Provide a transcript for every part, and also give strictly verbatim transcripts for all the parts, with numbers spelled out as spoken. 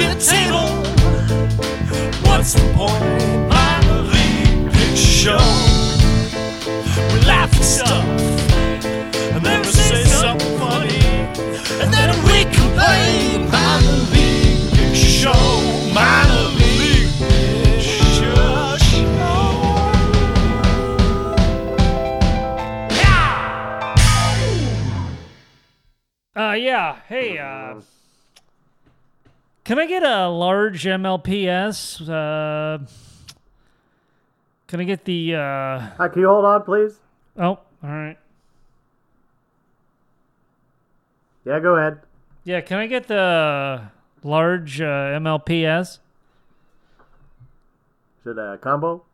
your table. What's the point in my lead picture show? We laugh at stuff and then we say something funny, and then we complain. Minor league picture show, minor league picture show. Yeah. Uh, yeah. Hey. Uh. Can I get a large M L P S? Uh, can I get the... Uh... Hi, can you hold on, please? Oh, all right. Yeah, go ahead. Yeah, can I get the large uh, M L P S? Is it a combo?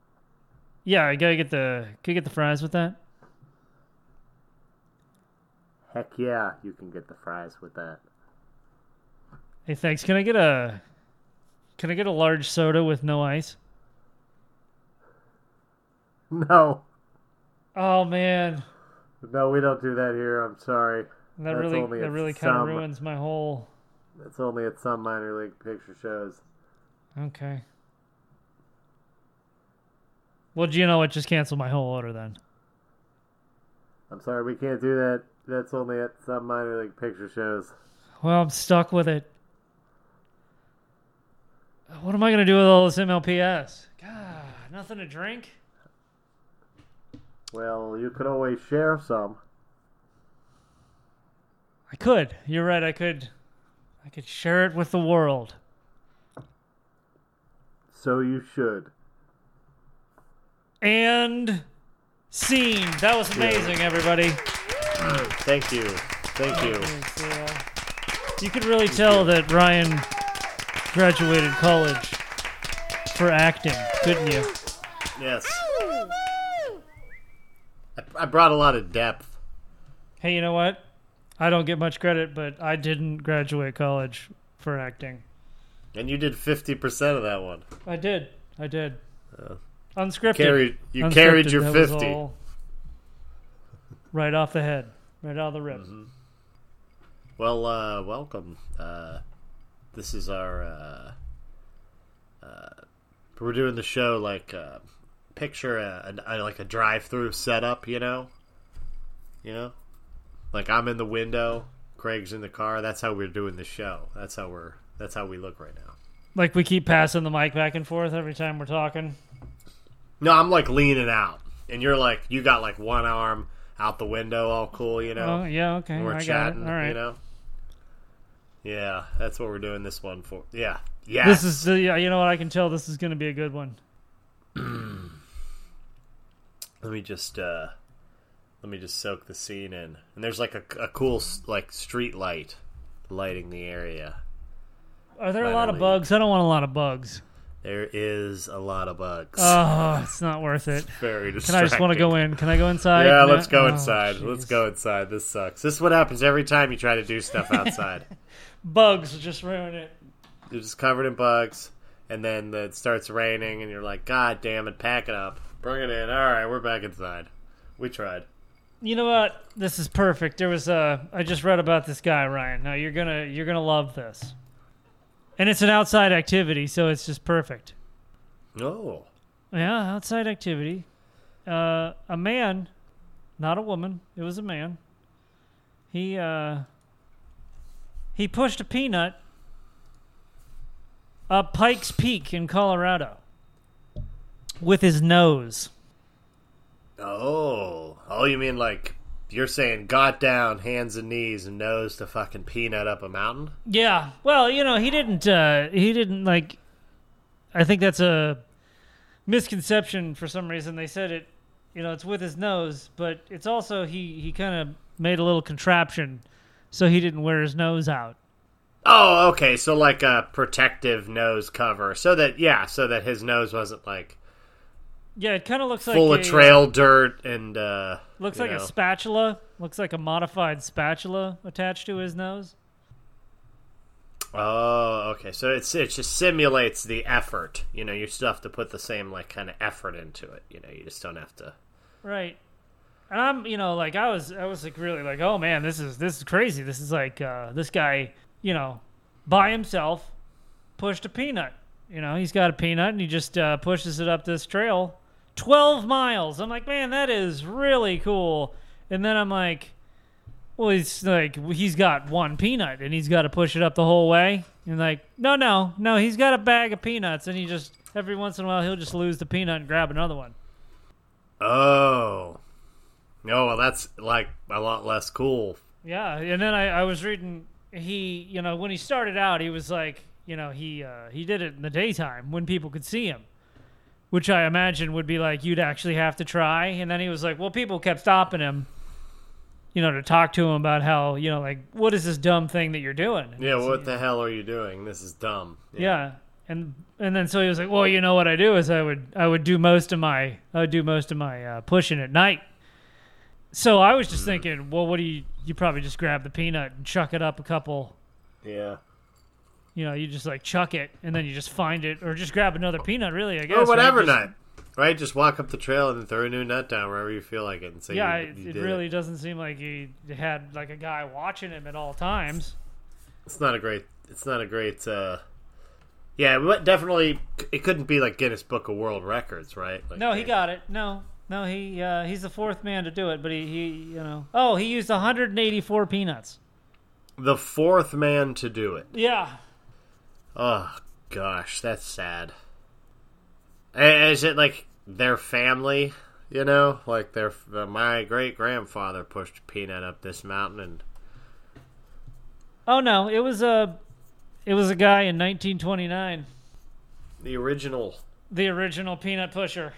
Yeah, I gotta get the... Can you get the fries with that? Heck yeah, you can get the fries with that. Hey, thanks. Can I get a can I get a large soda with no ice? No. Oh man. No, we don't do that here. I'm sorry. That that's really that really kind of ruins my whole. That's only at some minor league picture shows. Okay. Well, do you know what? Just cancel my whole order then. I'm sorry, we can't do that. That's only at some minor league picture shows. Well, I'm stuck with it. What am I going to do with all this M L P S? God, nothing to drink? Well, you could always share some. I could. You're right. I could I could share it with the world. So you should. And scene. That was amazing, yeah. Everybody. Thank you. Thank oh, you. Thanks, yeah. You could really tell that Ryan... graduated college for acting, couldn't you? Yes. I brought a lot of depth. Hey, you know what? I don't get much credit, but I didn't graduate college for acting. And you did fifty percent of that one. I did. I did. Uh, Unscripted. Carried, you Unscripted. Carried your fifty. Right off the head. Right out of the rip. Mm-hmm. Well, uh, welcome. Uh, This is our, uh, uh, we're doing the show like, uh, picture a, a, a, like a drive-through setup, you know? You know? Like I'm in the window, Craig's in the car, that's how we're doing the show. That's how we're, that's how we look right now. Like we keep passing the mic back and forth every time we're talking? No, I'm like leaning out, and you're like, you got like one arm out the window, all cool, you know? Oh, yeah, okay, and we're I chatting, got it. All right. You know? Yeah, that's what we're doing this one for. Yeah, yeah. This is uh, yeah. You know what? I can tell this is going to be a good one. Let me just uh, let me just soak the scene in. And there's like a, a cool like street light lighting the area. Are there Finally. a lot of bugs? I don't want a lot of bugs. There is a lot of bugs. Oh, it's not worth it. It's very distracting. Can I just want to go in? Can I go inside? Yeah, let's go oh, inside. Geez. Let's go inside. This sucks. This is what happens every time you try to do stuff outside. Bugs just ruin it. You're just covered in bugs, and then it starts raining, and you're like, God damn it, pack it up. Bring it in. All right, we're back inside. We tried. You know what? This is perfect. There was a, I just read about this guy, Ryan. Now, you're gonna, you're gonna love this. And it's an outside activity, so it's just perfect. Oh. Yeah, outside activity. Uh, a man, not a woman, it was a man. He, uh... He pushed a peanut up Pikes Peak in Colorado with his nose. Oh. Oh, you mean like you're saying got down, hands and knees, and nose to fucking peanut up a mountain? Yeah. Well, you know, he didn't, uh, he didn't like, I think that's a misconception for some reason. They said it, you know, it's with his nose, but it's also he, he kind of made a little contraption so he didn't wear his nose out. Oh, okay. So like a protective nose cover. So that, yeah, so that his nose wasn't like... Yeah, it kind of looks full like... Full of a, trail dirt and... Uh, looks like know. a spatula. Looks like a modified spatula attached to his nose. Oh, okay. So it's it just simulates the effort. You know, you still have to put the same like kind of effort into it. You know, you just don't have to... Right. And I'm, you know, like I was, I was like really like, oh man, this is this is crazy. This is like uh, this guy, you know, by himself, pushed a peanut. You know, he's got a peanut, and he just uh, pushes it up this trail. twelve miles. I'm like, man, that is really cool. And then I'm like, well, he's like, he's got one peanut, and he's got to push it up the whole way. And like, no, no, no, he's got a bag of peanuts, and he just, every once in a while, he'll just lose the peanut and grab another one. Oh. Oh, well, that's, like, a lot less cool. Yeah, and then I, I was reading, he, you know, when he started out, he was like, you know, he uh, he did it in the daytime when people could see him, which I imagine would be like you'd actually have to try. And then he was like, well, people kept stopping him, you know, to talk to him about how, you know, like, what is this dumb thing that you're doing? And yeah, what the hell are you doing? This is dumb. Yeah. yeah. And and then so he was like, well, you know what I do is I would I would do most of my I would do most of my uh, pushing at night. So I was just mm. thinking, well, what do you you probably just grab the peanut and chuck it up a couple. Yeah. You know, you just, like, chuck it, and then you just find it, or just grab another peanut, really, I guess. Or whatever right? Just, nut, right? Just walk up the trail and throw a new nut down wherever you feel like it. And say yeah, you, you it really it. doesn't seem like he had, like, a guy watching him at all times. It's not a great, it's not a great, uh, yeah, but definitely, it couldn't be, like, Guinness Book of World Records, right? Like, no, he got it. No, no, he, uh, he's the fourth man to do it, but he, he, you know, oh, he used one hundred eighty-four peanuts. The fourth man to do it. Yeah. Oh, gosh, that's sad. Is it, like, their family, you know? Like, their my great-grandfather pushed peanut up this mountain and... Oh, no, it was a, it was a guy in nineteen twenty-nine. The original. The original peanut pusher.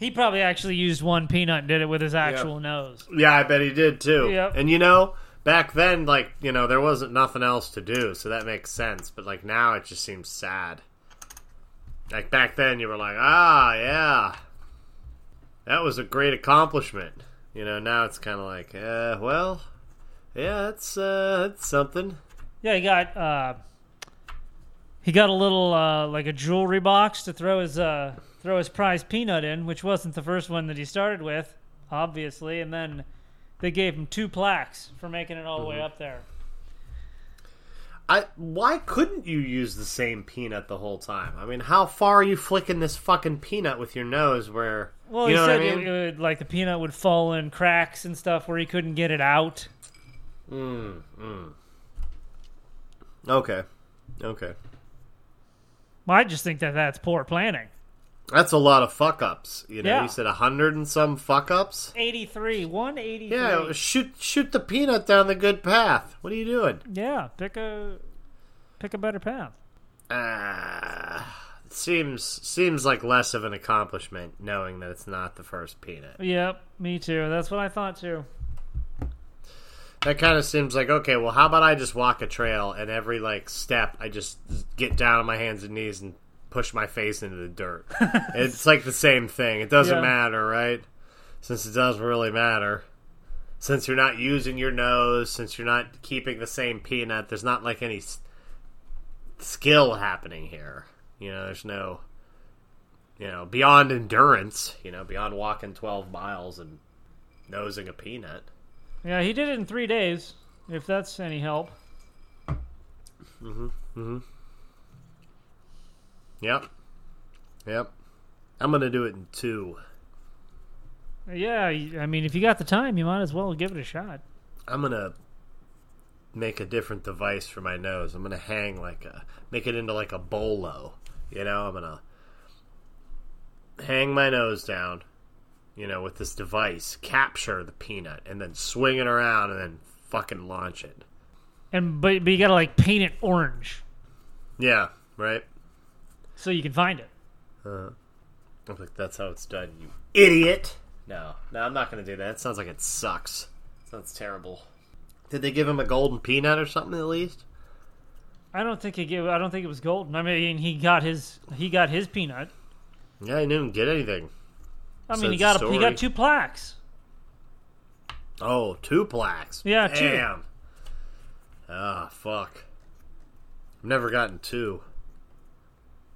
He probably actually used one peanut and did it with his actual yep. nose. Yeah, I bet he did, too. Yep. And, you know... Back then, like, you know, there wasn't nothing else to do, so that makes sense. But, like, now it just seems sad. Like, back then you were like, ah, yeah, that was a great accomplishment. You know, now it's kind of like, uh, well, yeah, that's, uh, that's something. Yeah, he got, uh, he got a little, uh, like a jewelry box to throw his, uh, throw his prize peanut in, which wasn't the first one that he started with, obviously, and then... They gave him two plaques for making it all the mm-hmm. way up there. I why couldn't you use the same peanut the whole time? I mean, how far are you flicking this fucking peanut with your nose? Where well, you know he said what I mean? it, it would, like the peanut would fall in cracks and stuff where he couldn't get it out. Mm. mm. Okay. Okay. Well, I just think that that's poor planning. That's a lot of fuck-ups. You know, yeah. You said a hundred and some fuck-ups? eighty-three. one eighty-three. Yeah, shoot shoot the peanut down the good path. What are you doing? Yeah, pick a pick a better path. Uh, seems seems like less of an accomplishment knowing that it's not the first peanut. Yep, me too. That's what I thought too. That kind of seems like, okay, well, how about I just walk a trail and every, like, step I just get down on my hands and knees and push my face into the dirt. It's like the same thing. It doesn't yeah. matter, right? Since it doesn't really matter. Since you're not using your nose, since you're not keeping the same peanut, there's not like any s- skill happening here. You know, there's no, you know, beyond endurance, you know, beyond walking twelve miles and nosing a peanut. Yeah, he did it in three days, if that's any help. Mm-hmm, mm-hmm. Yep. Yep. I'm going to do it in two. Yeah, I mean, if you got the time, you might as well give it a shot. I'm going to make a different device for my nose. I'm going to hang like a... Make it into like a bolo. You know, I'm going to hang my nose down, you know, with this device. Capture the peanut and then swing it around and then fucking launch it. And But, but you got to like paint it orange. Yeah, right? So you can find it. Uh, I'm like, that's how it's done, you idiot. No, no, I'm not going to do that. It sounds like it sucks. It sounds terrible. Did they give him a golden peanut or something at least? I don't think he gave. I don't think it was golden. I mean, he got his. He got his peanut. Yeah, he didn't get anything. I mean, so he got. A, he got two plaques. Oh, two plaques. Yeah, damn. two. Damn. Ah, fuck. I've never gotten two.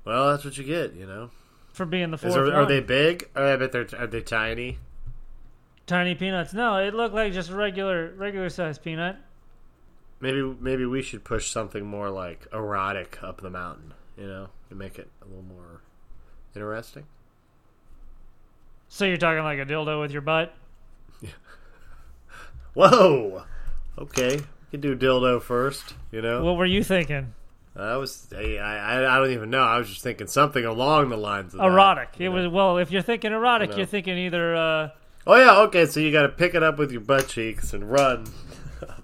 Well, that's what you get, you know. For being the fourth one. Are they big? I bet they're are they tiny? Tiny peanuts. No, it looked like just a regular regular sized peanut. Maybe maybe we should push something more like erotic up the mountain, you know, to make it a little more interesting. So you're talking like a dildo with your butt? Yeah. Whoa! Okay, we can do dildo first, you know? What were you thinking? I was, I, I, I don't even know. I was just thinking something along the lines of erotic. That, it know? was well, if you're thinking erotic, you're thinking either. Uh, oh yeah, okay. So you got to pick it up with your butt cheeks and run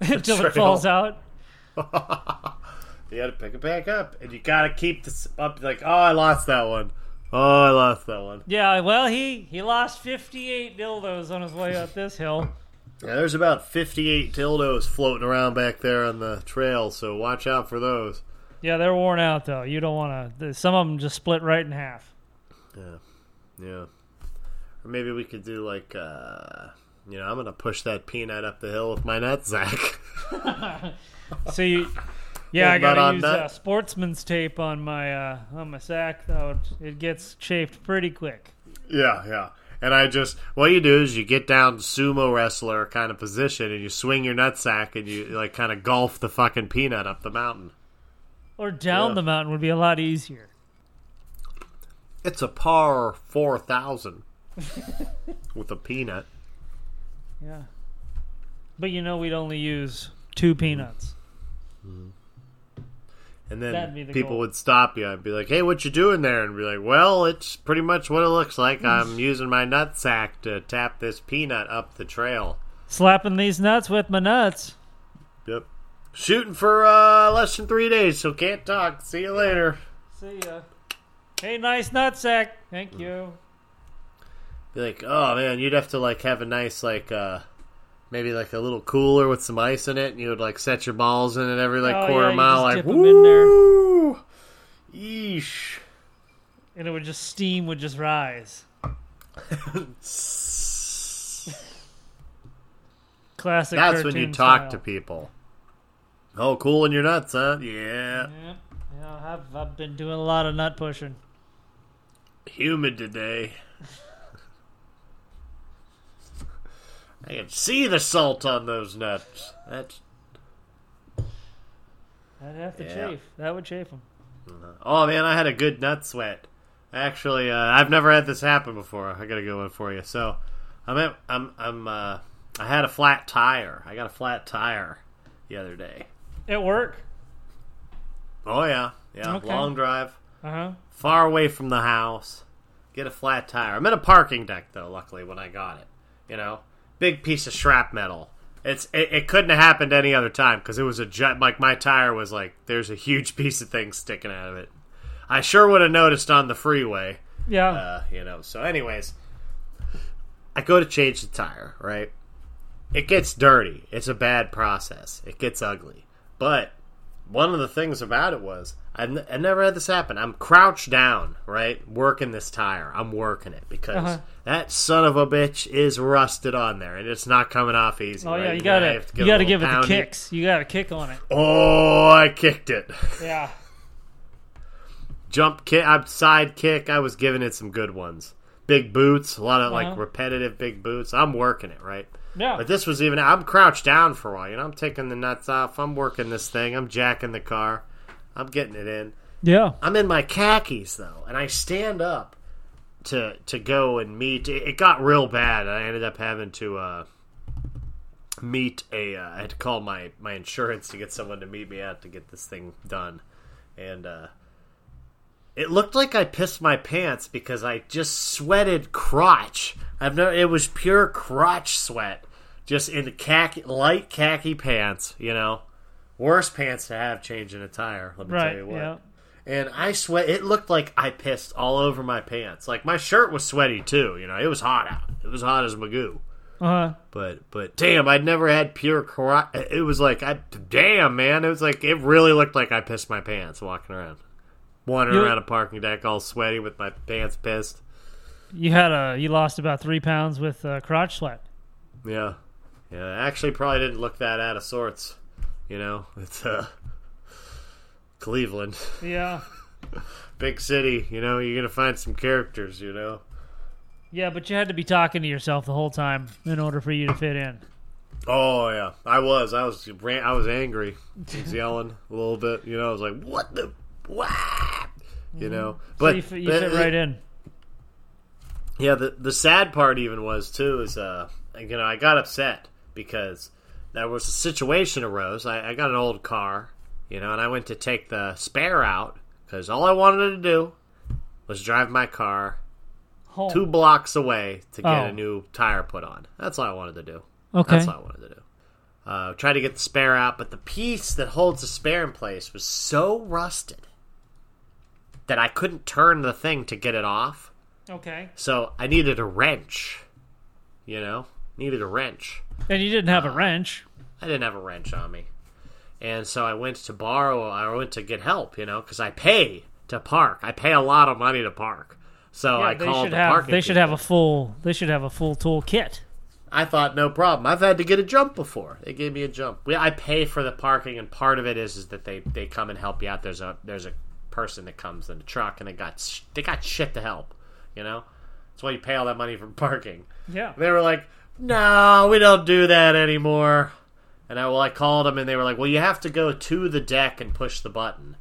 until it falls out. You got to pick it back up, and you got to keep this up. Like, oh, I lost that one. Oh, I lost that one. Yeah, well, he he lost fifty-eight dildos on his way up this hill. Yeah, there's about fifty-eight dildos floating around back there on the trail, so watch out for those. Yeah, they're worn out, though. You don't want to... Some of them just split right in half. Yeah. Yeah. Or maybe we could do, like, uh... You know, I'm going to push that peanut up the hill with my nutsack. So you... Yeah, I got to use uh, sportsman's tape on my uh, on my sack, though. It gets chafed pretty quick. Yeah, yeah. And I just... What you do is you get down sumo wrestler kind of position, and you swing your nutsack, and you, like, kind of golf the fucking peanut up the mountain. Or down yeah. the mountain would be a lot easier. It's a par four thousand with a peanut. Yeah. But you know we'd only use two peanuts. Mm-hmm. And then the people goal. would stop you and be like, hey, what you doing there? And be like, well, it's pretty much what it looks like. I'm using my nutsack to tap this peanut up the trail. Slapping these nuts with my nuts. Yep. Shooting for uh, less than three days, so can't talk. See you later. See ya. Hey, nice nutsack. Thank mm. you. Be like, oh, man, you'd have to, like, have a nice, like, uh, maybe, like, a little cooler with some ice in it, and you would, like, set your balls in it every, like, oh, quarter yeah, mile. Like, woo! Yeesh. And it would just, steam would just rise. Classic. That's when you talk style. to people. Oh, cool in your nuts, huh? Yeah. Yeah, yeah I've, I've been doing a lot of nut pushing. Humid today. I can see the salt on those nuts. That's. I'd have to yeah. chafe. That would chafe them. Oh, man, I had a good nut sweat. Actually, uh, I've never had this happen before. I got a good one for you. So, I'm at, I'm I'm uh, I had a flat tire. I got a flat tire the other day. At work? Oh, yeah. Yeah, okay. Long drive. Uh-huh. Far away from the house. Get a flat tire. I'm in a parking deck, though, luckily, when I got it. You know? Big piece of shrapnel. It's, it, it couldn't have happened any other time, because it was a... Ju- like, my tire was like, there's a huge piece of thing sticking out of it. I sure would have noticed on the freeway. Yeah. Uh, you know, so anyways. I go to change the tire, right? It gets dirty. It's a bad process. It gets ugly. But one of the things about it was, I, n- I never had this happen. I'm crouched down, right, working this tire. I'm working it because uh-huh. that son of a bitch is rusted on there, and it's not coming off easy. Oh, right? yeah, you got to you got to give it the kicks. You got to kick on it. Oh, I kicked it. Yeah. Jump kick, side kick. I was giving it some good ones. Big boots, a lot of, uh-huh. like, repetitive big boots. I'm working it, right? Yeah. But this was even... I'm crouched down for a while. You know, I'm taking the nuts off. I'm working this thing. I'm jacking the car. I'm getting it in. Yeah. I'm in my khakis, though, and I stand up to to go and meet... It got real bad. I ended up having to uh, meet a... Uh, I had to call my, my insurance to get someone to meet me out to get this thing done. And... uh It looked like I pissed my pants because I just sweated crotch. I've never, it was pure crotch sweat, just in khaki, light khaki pants, you know. Worst pants to have changing a tire, let me right, tell you what. Yeah. And I sweat. It looked like I pissed all over my pants. Like, my shirt was sweaty, too. You know, it was hot out. It was hot as Magoo. Uh-huh. But, but damn, I'd never had pure crotch. It was like, I, damn, man. It was like, it really looked like I pissed my pants walking around. Wandering around a parking deck all sweaty with my pants pissed. You had a you lost about three pounds with uh, crotch sweat. Yeah, yeah. Actually, probably didn't look that out of sorts. You know, it's uh, Cleveland. Yeah, big city. You know, you're gonna find some characters. You know. Yeah, but you had to be talking to yourself the whole time in order for you to fit in. Oh yeah, I was. I was. I was angry. I was yelling a little bit. You know, I was like, "What the? What?" You know. But so you, you but, fit right in. Yeah. The the sad part even was too is uh you know I got upset because there was a situation arose. I, I got an old car, you know, and I went to take the spare out because all I wanted to do was drive my car home. Two blocks away to get oh. a new tire put on. That's all I wanted to do. Okay. That's what I wanted to do. Uh, tried to get the spare out, but the piece that holds the spare in place was so rusted that I couldn't turn the thing to get it off. Okay. So I needed a wrench, you know? Needed a wrench. And you didn't have uh, a wrench. I didn't have a wrench on me. And so I went to borrow, I went to get help, you know, because I pay to park. I pay a lot of money to park. So yeah, I called the have, parking They should people. have a full. They should have a full tool kit. I thought, no problem. I've had to get a jump before. They gave me a jump. We, I pay for the parking, and part of it is, is that they, they come and help you out. There's a there's a person that comes in the truck, and they got they got shit to help. You know, that's why you pay all that money for parking. Yeah. And they were like, no, we don't do that anymore. And I well, I called them, and they were like, well, you have to go to the deck and push the button,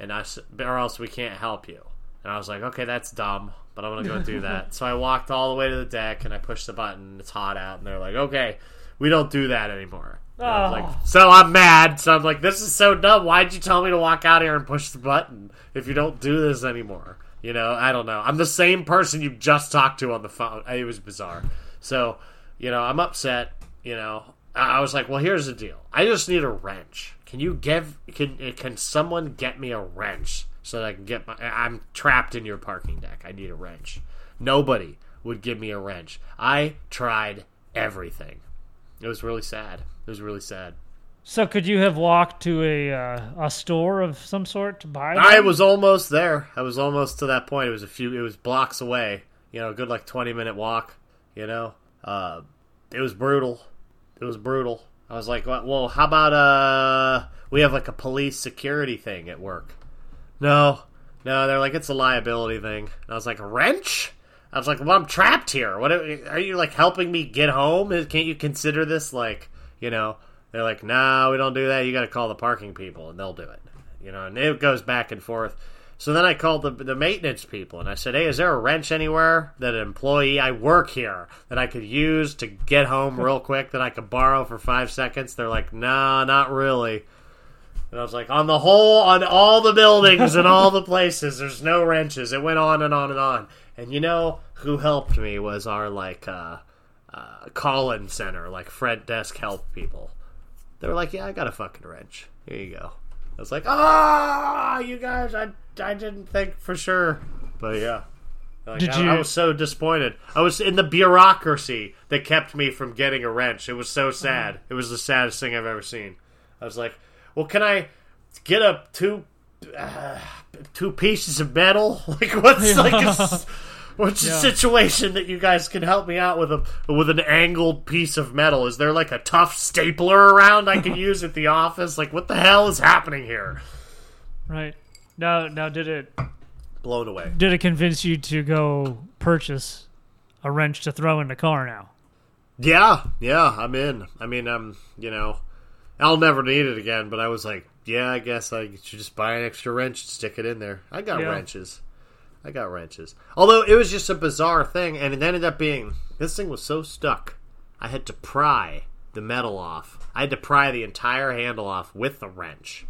and I, or else we can't help you. And I was like, okay, that's dumb. But I'm going to go do that. So I walked all the way to the deck, and I pushed the button. It's hot out. And they're like, okay, we don't do that anymore. Oh. I was like, so I'm mad. So I'm like, this is so dumb. Why'd you tell me to walk out here and push the button if you don't do this anymore? You know, I don't know. I'm the same person you just talked to on the phone. It was bizarre. So, you know, I'm upset. You know, I was like, well, here's the deal. I just need a wrench. Can you give, can, can someone get me a wrench? So that I can get my... I'm trapped in your parking deck. I need a wrench. Nobody would give me a wrench. I tried everything. It was really sad. It was really sad. So could you have walked to a uh, a store of some sort to buy them? I was almost there. I was almost to that point. It was a few... It was blocks away. You know, a good like twenty-minute walk. You know? Uh, it was brutal. It was brutal. I was like, well, how about... Uh, we have like a police security thing at work. No, no, they're like, it's a liability thing. And I was like, a wrench? I was like, well, I'm trapped here. What are, are you, like, helping me get home? Can't you consider this, like, you know? They're like, no, nah, we don't do that. You got to call the parking people, and they'll do it. You know, and it goes back and forth. So then I called the, the maintenance people, and I said, hey, is there a wrench anywhere that an employee, I work here, that I could use to get home real quick, that I could borrow for five seconds? They're like, no, nah, not really. And I was like, on the whole, on all the buildings and all the places, there's no wrenches. It went on and on and on. And you know who helped me was our, like, uh, uh, call-in center, like, front desk help people. They were like, yeah, I got a fucking wrench. Here you go. I was like, ah, oh, you guys, I, I didn't think for sure. But, yeah. Like, Did I, you... I was so disappointed. I was in the bureaucracy that kept me from getting a wrench. It was so sad. Mm-hmm. It was the saddest thing I've ever seen. I was like... Well, can I get up two uh, two pieces of metal? Like, what's yeah. like a, what's yeah. the situation that you guys can help me out with a with an angled piece of metal? Is there like a tough stapler around I can use at the office? Like, what the hell is happening here? Right now, now did it blown away? Did it convince you to go purchase a wrench to throw in the car now? Yeah, yeah, I'm in. I mean, I'm you know. I'll never need it again, but I was like, yeah, I guess I should just buy an extra wrench and stick it in there. I got yeah. wrenches. I got wrenches. Although it was just a bizarre thing, and it ended up being, this thing was so stuck, I had to pry the metal off. I had to pry the entire handle off with the wrench.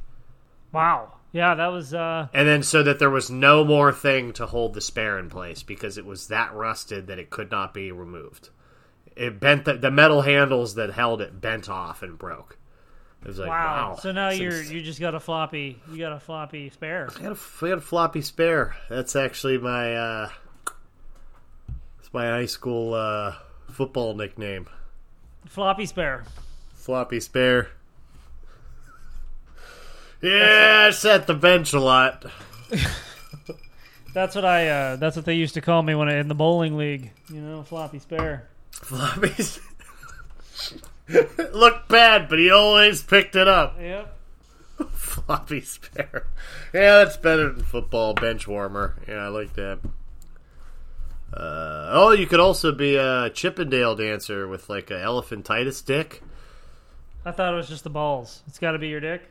Wow. Yeah, that was... Uh... And then so that there was no more thing to hold the spare in place, because it was that rusted that it could not be removed. It bent the, the metal handles that held it bent off and broke. It was like, wow. wow. So now you're insane. You just got a floppy. You got a floppy spare. I got a, I got a floppy spare. That's actually my uh, it's my high school uh, football nickname. Floppy spare. Floppy spare. Yeah, I sat the bench a lot. That's what I. Uh, that's what they used to call me when I in the bowling league. You know, floppy spare. Floppy spare. It looked bad, but he always picked it up. Yep. Floppy spare. Yeah, that's better than football bench warmer. Yeah, I like that. Uh, oh, you could also be a Chippendale dancer with like an elephantitis dick. I thought it was just the balls. It's got to be your dick.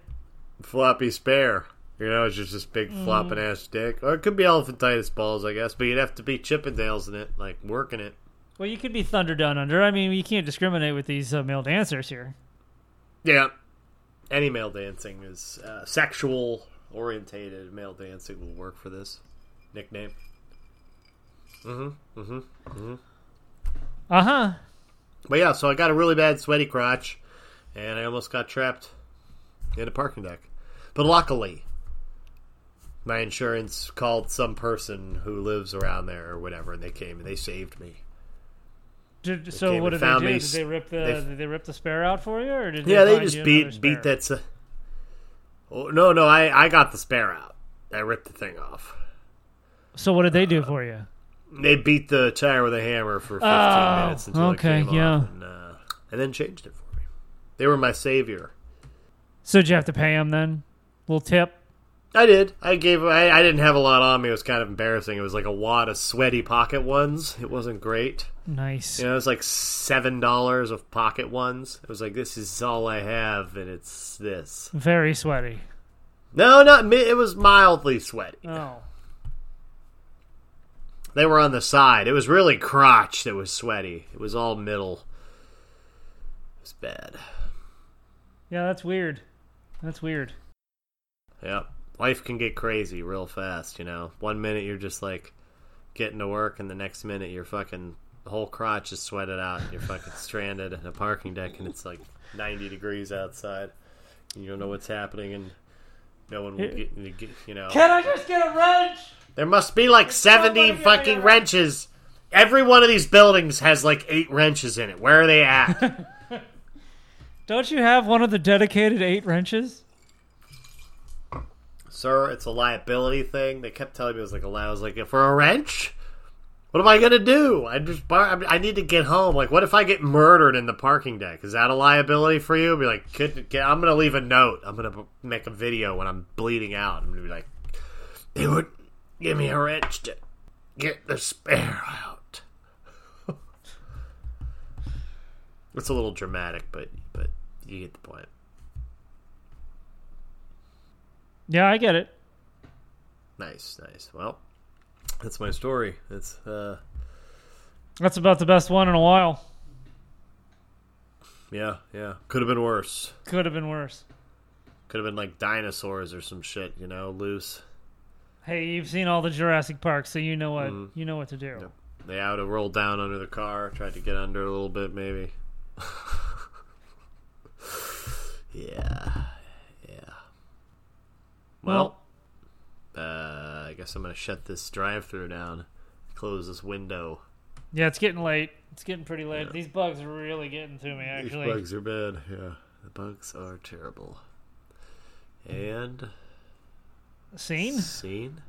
Floppy spare. You know, it's just this big mm. flopping ass dick. Or it could be elephantitis balls, I guess. But you'd have to be Chippendales in it, like working it. Well, you could be Thunder Down Under. I mean, you can't discriminate with these uh, male dancers here. Yeah. Any male dancing is uh, sexual orientated. Male dancing will work for this nickname. Mm-hmm. Mm-hmm. Mm-hmm. Uh-huh. But yeah, so I got a really bad sweaty crotch, and I almost got trapped in a parking deck. But luckily, my insurance called some person who lives around there or whatever, and they came and they saved me. Did, they so what did they do? Me. Did they rip the they, did they rip the spare out for you, or did yeah they, they just beat beat that? Su- oh, no, no, I, I got the spare out. I ripped the thing off. So what did they uh, do for you? They beat the tire with a hammer for fifteen oh, minutes until okay, it came yeah. off, and, uh, and then changed it for me. They were my savior. So did you have to pay them then? Little tip. I did. I gave. I, I didn't have a lot on me. It was kind of embarrassing. It was like a wad of sweaty pocket ones. It wasn't great. Nice. You know, it was like seven dollars of pocket ones. It was like, this is all I have, and it's this. Very sweaty. No, not me. It was mildly sweaty. Oh. They were on the side. It was really crotch that was sweaty. It was all middle. It was bad. Yeah, that's weird. That's weird. Yeah. Life can get crazy real fast, you know. One minute you're just like getting to work, and the next minute your fucking whole crotch is sweated out, and you're fucking stranded in a parking deck, and it's like ninety degrees outside, and you don't know what's happening, and no one will get, get you know. Can I just get a wrench? There must be like seventy fucking wrenches. Every one of these buildings has like eight wrenches in it. Where are they at? Don't you have one of the dedicated eight wrenches? Sir, it's a liability thing. They kept telling me it was like a lie. I was like, for a wrench? What am I going to do? I just bar- I need to get home. Like, what if I get murdered in the parking deck? Is that a liability for you? I'd be like, could, could, I'm going to leave a note. I'm going to make a video when I'm bleeding out. I'm going to be like, they would give me a wrench to get the spare out. It's a little dramatic, but but you get the point. Yeah, I get it. Nice, nice. Well, that's my story. That's uh, that's about the best one in a while. Yeah, yeah. Could have been worse. Could have been worse. Could have been like dinosaurs or some shit, you know, loose. Hey, you've seen all the Jurassic Park, so you know what mm. you know what to do. Yep. They ought to roll down under the car, tried to get under a little bit, maybe. yeah. Well, uh, I guess I'm going to shut this drive-thru down, close this window. Yeah, it's getting late. It's getting pretty late. Yeah. These bugs are really getting to me, actually. These bugs are bad, yeah. The bugs are terrible. And... Scene? Scene?